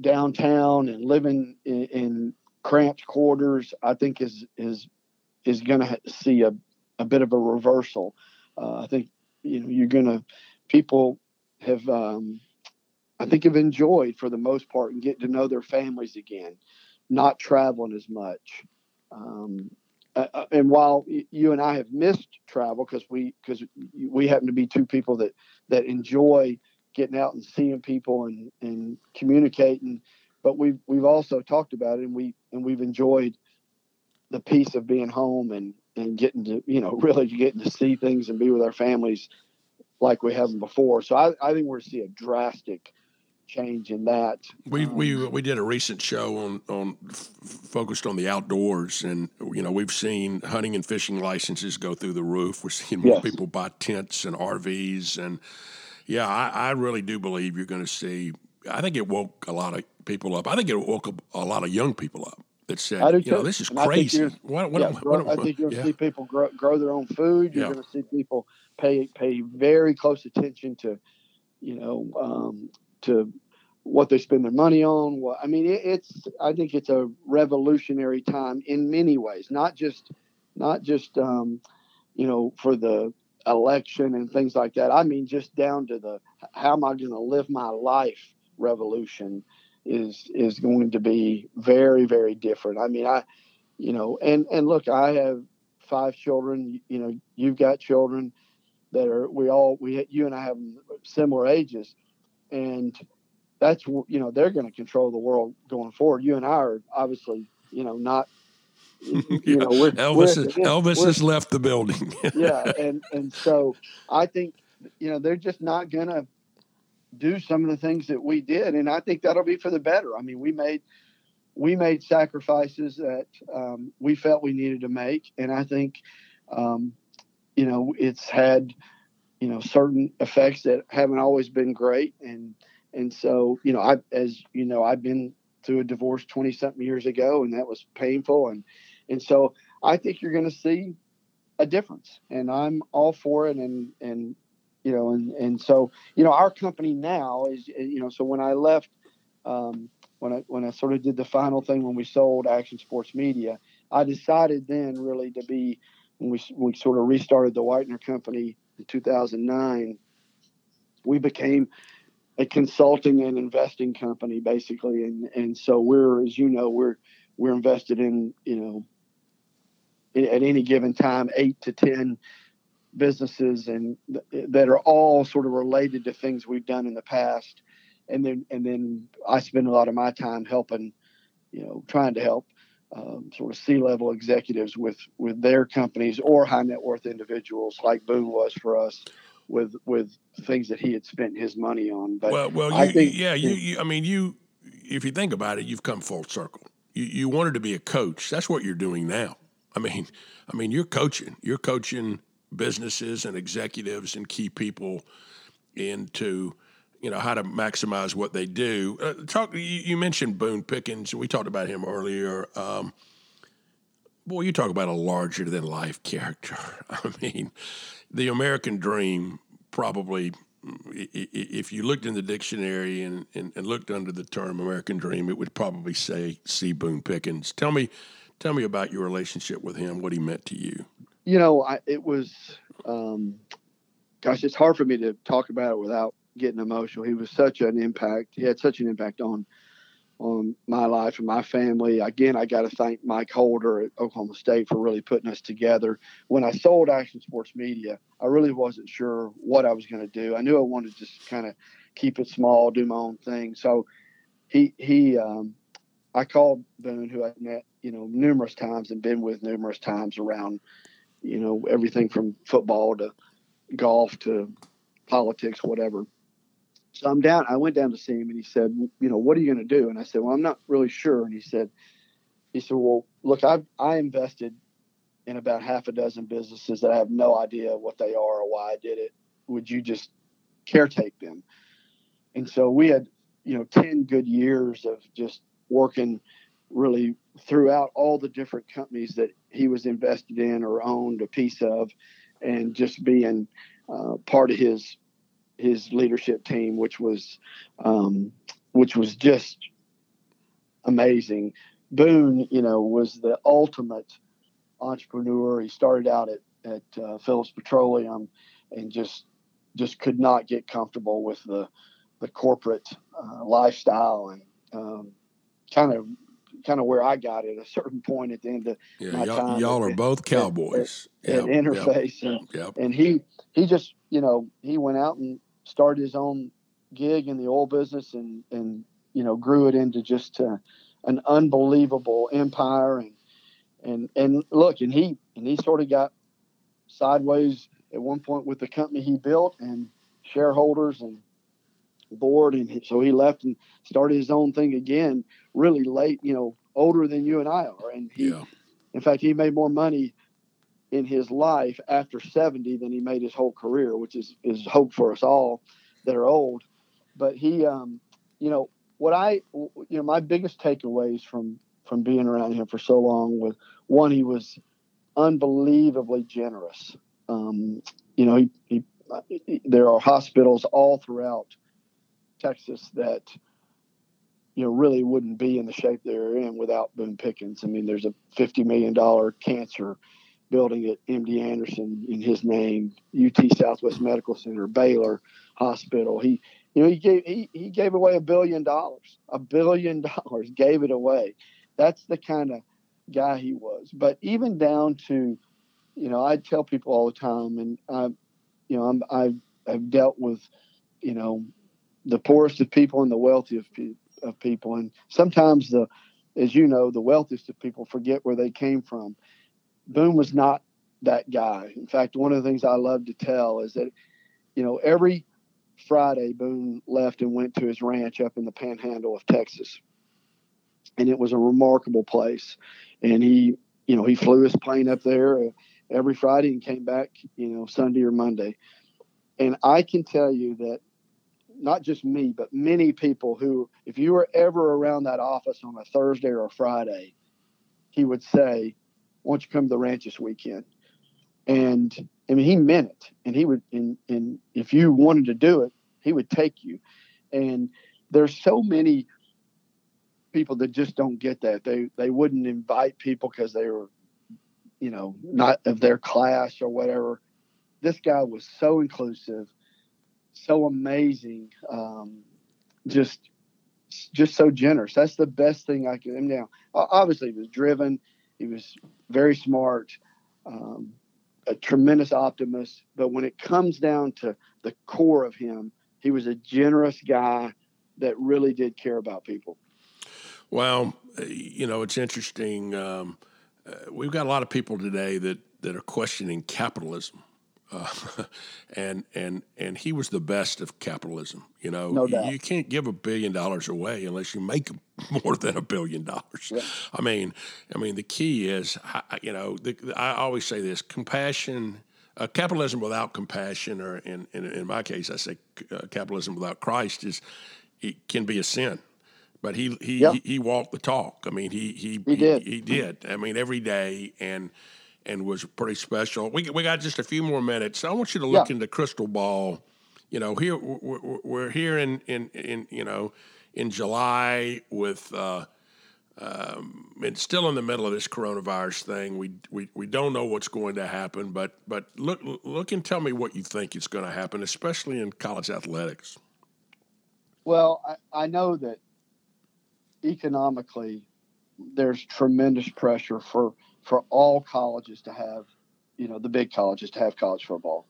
downtown and living in, in cramped quarters, I think is is is going to see a, a bit of a reversal. Uh, I think you know you're going to people have um, I think have enjoyed for the most part and get to know their families again, not traveling as much. Um, uh, and while you and I have missed travel because we because we happen to be two people that, that enjoy getting out and seeing people and, and communicating, but we've we've also talked about it and we and we've enjoyed the peace of being home and, and getting to, you know, really getting to see things and be with our families like we haven't before. So I, I think we're gonna see a drastic change in that. We um, we we did a recent show on on f- focused on the outdoors, and you know we've seen hunting and fishing licenses go through the roof. We're seeing more yes. people buy tents and R Vs, and yeah, I, I really do believe you're going to see. I think it woke a lot of people up. I think it woke a, a lot of young people up that said, I do too. You know, this is and crazy. I think you're, what, what, yeah, what, what, what, I think you're yeah. going to see people grow, grow their own food. You're yeah. going to see people pay pay very close attention to, you know. Um, to what they spend their money on. Well, I mean, it, it's, I think it's a revolutionary time in many ways, not just, not just, um, you know, for the election and things like that. I mean, just down to the, how am I going to live my life revolution is, is going to be very, very different. I mean, I, you know, and, and look, I have five children, you know, you've got children that are, we all, we, you and I have similar ages. And that's, you know, they're going to control the world going forward. You and I are obviously, you know, not, you yeah. know, we're, Elvis, we're, is, Elvis we're, has left the building. yeah. And, and so I think, you know, they're just not going to do some of the things that we did. And I think that'll be for the better. I mean, we made, we made sacrifices that um, we felt we needed to make. And I think, um, you know, it's had, you know, certain effects that haven't always been great. And, and so, you know, I, as you know, I've been through a divorce twenty something years ago, and that was painful. And, and so I think you're going to see a difference, and I'm all for it. And, and, you know, and, and so, you know, our company now is, you know, so when I left, um, when I, when I sort of did the final thing, when we sold Action Sports Media, I decided then really to be, when we, we sort of restarted the Whitener company, in two thousand nine, we became a consulting and investing company, basically, and and so we're, as you know, we're we're invested in, you know, in, at any given time, eight to ten businesses, and th- that are all sort of related to things we've done in the past, And then, and then I spend a lot of my time helping, you know, trying to help um, sort of C-level executives with, with their companies or high net worth individuals like Boone was for us with, with things that he had spent his money on. But well, well, I you, think, yeah, you, you, I mean, you, if you think about it, you've come full circle. You, you wanted to be a coach. That's what you're doing now. I mean, I mean, you're coaching, you're coaching businesses and executives and key people into, you know, how to maximize what they do. Uh, talk. You, you mentioned Boone Pickens. We talked about him earlier. Um, boy, you talk about a larger-than-life character. I mean, the American dream probably, if you looked in the dictionary and, and, and looked under the term American dream, it would probably say C. Boone Pickens. Tell me, tell me about your relationship with him, what he meant to you. You know, I, it was, um, gosh, it's hard for me to talk about it without getting emotional. He was such an impact. He had such an impact on on my life and my family. Again, I got to thank Mike Holder at Oklahoma State for really putting us together. When I sold Action Sports Media, I really wasn't sure what I was going to do. I knew I wanted to just kind of keep it small, do my own thing. So he, he, um, I called Boone, who I'd met, you know, numerous times and been with numerous times around, you know, everything from football to golf to politics, whatever. So I'm down, I went down to see him and he said, you know, what are you going to do? And I said, well, I'm not really sure. And he said, he said, well, look, I've, I invested in about half a dozen businesses that I have no idea what they are or why I did it. Would you just caretake them? And so we had, you know, ten good years of just working really throughout all the different companies that he was invested in or owned a piece of, and just being uh, part of his, his leadership team, which was, um, which was just amazing. Boone, you know, was the ultimate entrepreneur. He started out at, at, uh, Phillips Petroleum and just, just could not get comfortable with the, the corporate, uh, lifestyle and, um, kind of, kind of where I got at a certain point at the end of yeah, my y'all, time. Y'all are at, both cowboys. At, at, yep, at Interface. Yep, and, yep. and he, he just, you know, he went out and started his own gig in the oil business and, and, you know, grew it into just uh, an unbelievable empire. And, and, and look, and he, and he sort of got sideways at one point with the company he built and shareholders and board. And so he left and started his own thing again, really late, you know, older than you and I are. And he, yeah. in fact, he made more money in his life after seventy than he made his whole career, which is, is hope for us all that are old. But he, um, you know, what I, you know, my biggest takeaways from, from being around him for so long was, one, he was unbelievably generous. Um, you know, he, he, he, there are hospitals all throughout Texas that, you know, really wouldn't be in the shape they're in without Boone Pickens. I mean, there's a fifty million dollars cancer building at M D Anderson in his name, U T Southwest Medical Center, Baylor Hospital. He, you know, he gave, he, he gave away a billion dollars, a billion dollars, gave it away. That's the kind of guy he was. But even down to, you know, I tell people all the time, and I, you know, I'm, I've, I've dealt with, you know, the poorest of people and the wealthiest of people. And sometimes the, as you know, the wealthiest of people forget where they came from. Boone was not that guy. In fact, one of the things I love to tell is that, you know, every Friday Boone left and went to his ranch up in the panhandle of Texas. And it was a remarkable place. And he, you know, he flew his plane up there every Friday and came back, you know, Sunday or Monday. And I can tell you that not just me, but many people who, if you were ever around that office on a Thursday or a Friday, he would say, why don't you come to the ranch this weekend? And I mean, he meant it. And he would, and, and if you wanted to do it, he would take you. And there's so many people that just don't get that. They, they wouldn't invite people because they were, you know, not of their class or whatever. This guy was so inclusive, so amazing. Um, just, just so generous. That's the best thing I can. And now, obviously he was driven. He was very smart, um, a tremendous optimist. But when it comes down to the core of him, he was a generous guy that really did care about people. Well, you know, it's interesting. Um, uh, we've got a lot of people today that, that are questioning capitalism. Uh, and and and he was the best of capitalism. You know, no doubt. You, you can't give a billion dollars away unless you make more than a billion dollars. Yeah. I mean, I mean, the key is, you know, the, I always say this: compassion, uh, capitalism without compassion, or in in, in my case, I say uh, capitalism without Christ is it can be a sin. But he he, yeah. he he walked the talk. I mean, he he he did. He, he did. I mean, every day and. and was pretty special. We we got just a few more minutes. So I want you to look yeah. into crystal ball. You know, here we're, we're here in, in, in you know in July with uh, um, it's still in the middle of this coronavirus thing. We we we don't know what's going to happen, but but look look and tell me what you think is going to happen, especially in college athletics. Well, I, I know that economically there's tremendous pressure for. for all colleges to have, you know, the big colleges to have college football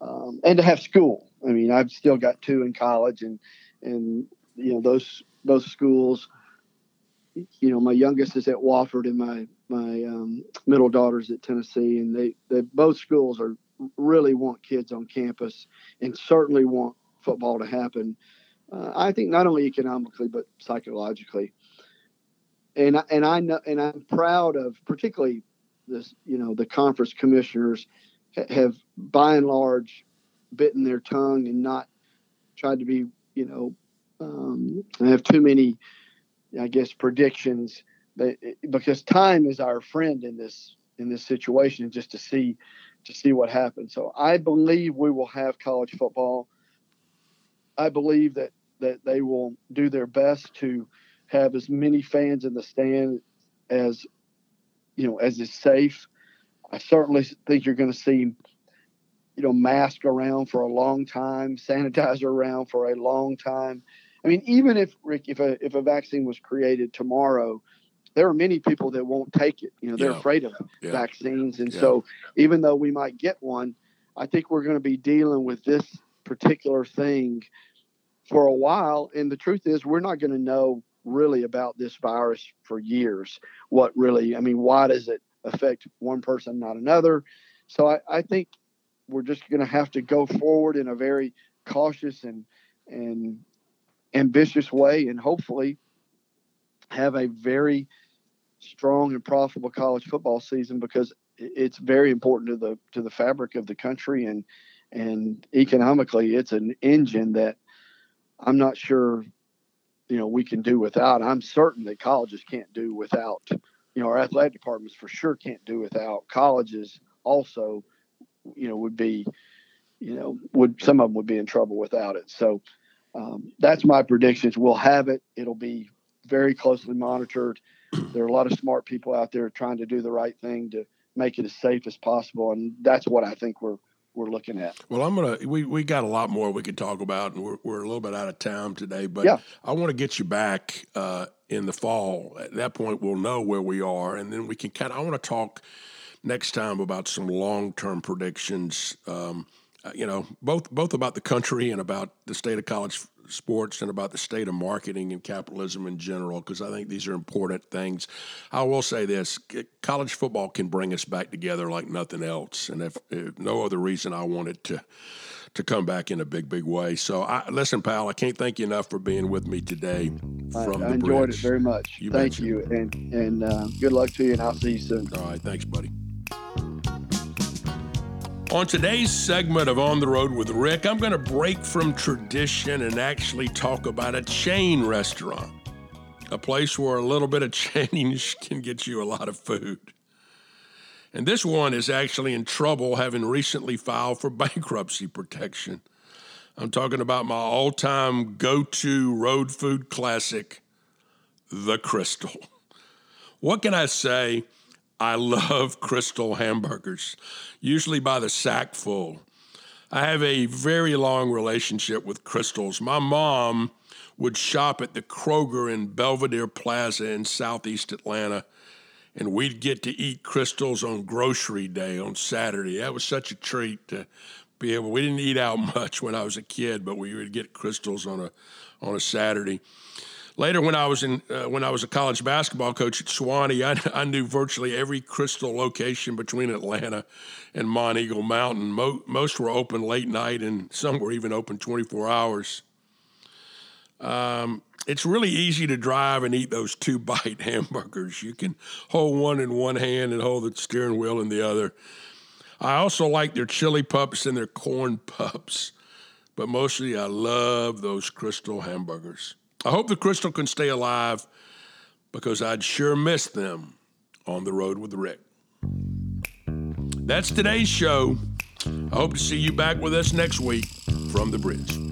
um, and to have school. I mean, I've still got two in college and, and, you know, those, those schools, you know, my youngest is at Wofford and my, my um, middle daughter's at Tennessee, and they, they, both schools are really want kids on campus and certainly want football to happen. Uh, I think not only economically, but psychologically. And I, and I know, and I'm proud of particularly this, you know, the conference commissioners have by and large bitten their tongue and not tried to be, you know, um, have too many, I guess, predictions, but it, because time is our friend in this, in this situation, just to see, to see what happens. So I believe we will have college football. I believe that, that they will do their best to have as many fans in the stand as, you know, as is safe. I certainly think you're going to see, you know, mask around for a long time, sanitizer around for a long time. I mean, even if, Rick, if a, if a vaccine was created tomorrow, there are many people that won't take it. You know, they're yeah. afraid of yeah. vaccines. And yeah. so even though we might get one, I think we're going to be dealing with this particular thing for a while. And the truth is, we're not going to know really about this virus for years. What really, I mean, why does it affect one person, not another? So I, I think we're just going to have to go forward in a very cautious and, and ambitious way, and hopefully have a very strong and profitable college football season, because it's very important to the, to the fabric of the country. And, and economically, it's an engine that I'm not sure, you know, we can do without. I'm certain that colleges can't do without, you know, our athletic departments for sure can't do without. Colleges also, you know, would be, you know, would, some of them would be in trouble without it. So um, that's my predictions. We'll have it. It'll be very closely monitored. There are a lot of smart people out there trying to do the right thing to make it as safe as possible. And that's what I think we're, we're looking at. Well, I'm going to, we, we got a lot more we could talk about, and we're, we're a little bit out of time today, but yeah. I want to get you back uh, in the fall. At that point, we'll know where we are, and then we can kind of, I want to talk next time about some long-term predictions, um, you know, both, both about the country and about the state of college sports and about the state of marketing and capitalism in general, because I think these are important things. I will say this: college football can bring us back together like nothing else, and if, if no other reason, I want it to to come back in a big, big way. So, I, listen, pal, I can't thank you enough for being with me today. From I, I the enjoyed bridge. It very much. You thank you, it. and and uh, good luck to you, and I'll see you soon. All right, thanks, buddy. On today's segment of On the Road with Rick, I'm going to break from tradition and actually talk about a chain restaurant, a place where a little bit of change can get you a lot of food. And this one is actually in trouble, having recently filed for bankruptcy protection. I'm talking about my all-time go-to road food classic, the Crystal. What can I say? I love Crystal hamburgers, usually by the sack full. I have a very long relationship with Crystal's. My mom would shop at the Kroger in Belvedere Plaza in Southeast Atlanta, and we'd get to eat Crystal's on grocery day on Saturday. That was such a treat to be able. We didn't eat out much when I was a kid, but we would get Crystals on a on a Saturday. Later, when I was in uh, when I was a college basketball coach at Sewanee, I, I knew virtually every Crystal location between Atlanta and Mont Eagle Mountain. Mo- most were open late night, and some were even open twenty-four hours. Um, it's really easy to drive and eat those two-bite hamburgers. You can hold one in one hand and hold the steering wheel in the other. I also like their chili pups and their corn pups, but mostly I love those Crystal hamburgers. I hope the Crystal can stay alive because I'd sure miss them on the road with Rick. That's today's show. I hope to see you back with us next week from the bridge.